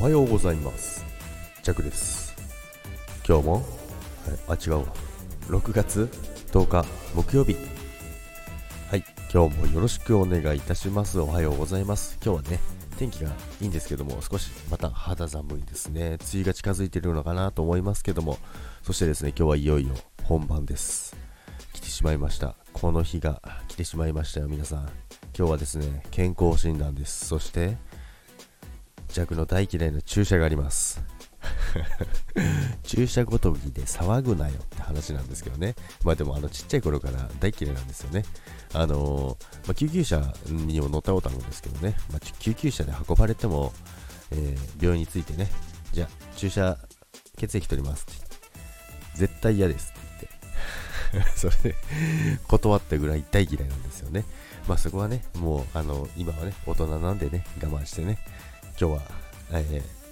おはようございます。ジャクです。今日も6月10日木曜日、今日もよろしくお願いいたします。おはようございます。今日はね、天気がいいんですけども、少しまた肌寒いですね。梅雨が近づいているのかなと思いますけども、そしてですね、今日はいよいよ本番です。来てしまいました。この日が来てしまいましたよ、皆さん。今日はですね、健康診断です。そして弱の大嫌いな注射があります注射ごときで騒ぐなよって話なんですけどね。まあでもちっちゃい頃から大嫌いなんですよね。救急車にも乗ったことあるんですけどね、救急車で運ばれても、病院についてね、じゃあ注射血液取りますって絶対嫌ですって言ってそれで断ったぐらい大嫌いなんですよね。そこはね、もう今はね、大人なんでね、我慢してね、今日は、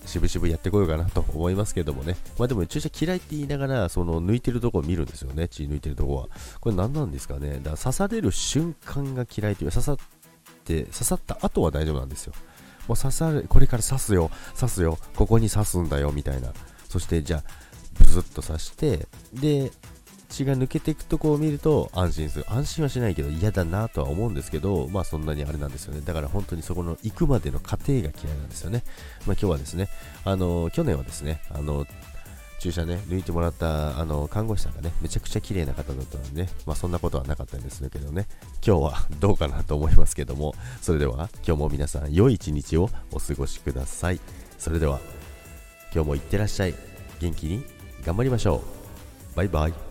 しぶしぶやってこようかなと思いますけどもね。でも注射嫌いって言いながら、その抜いてるとこを見るんですよね。血抜いてるとこは。これ何なんですかね。だから刺される瞬間が嫌いという、刺さった後は大丈夫なんですよ。もうこれから刺すよ、ここに刺すんだよみたいな。そしてじゃあブスッと刺して、で血が抜けていくとこを見ると安心する。安心はしないけど嫌だなとは思うんですけど、そんなにあれなんですよね。だから本当にそこの行くまでの過程が嫌いなんですよね。今日はですね、去年はですね、注射ね、抜いてもらった看護師さんがね、めちゃくちゃ綺麗な方だったので、ね、そんなことはなかったんですけどね、今日はどうかなと思いますけども、それでは今日も皆さん良い一日をお過ごしください。それでは今日もいってらっしゃい。元気に頑張りましょう。バイバイ。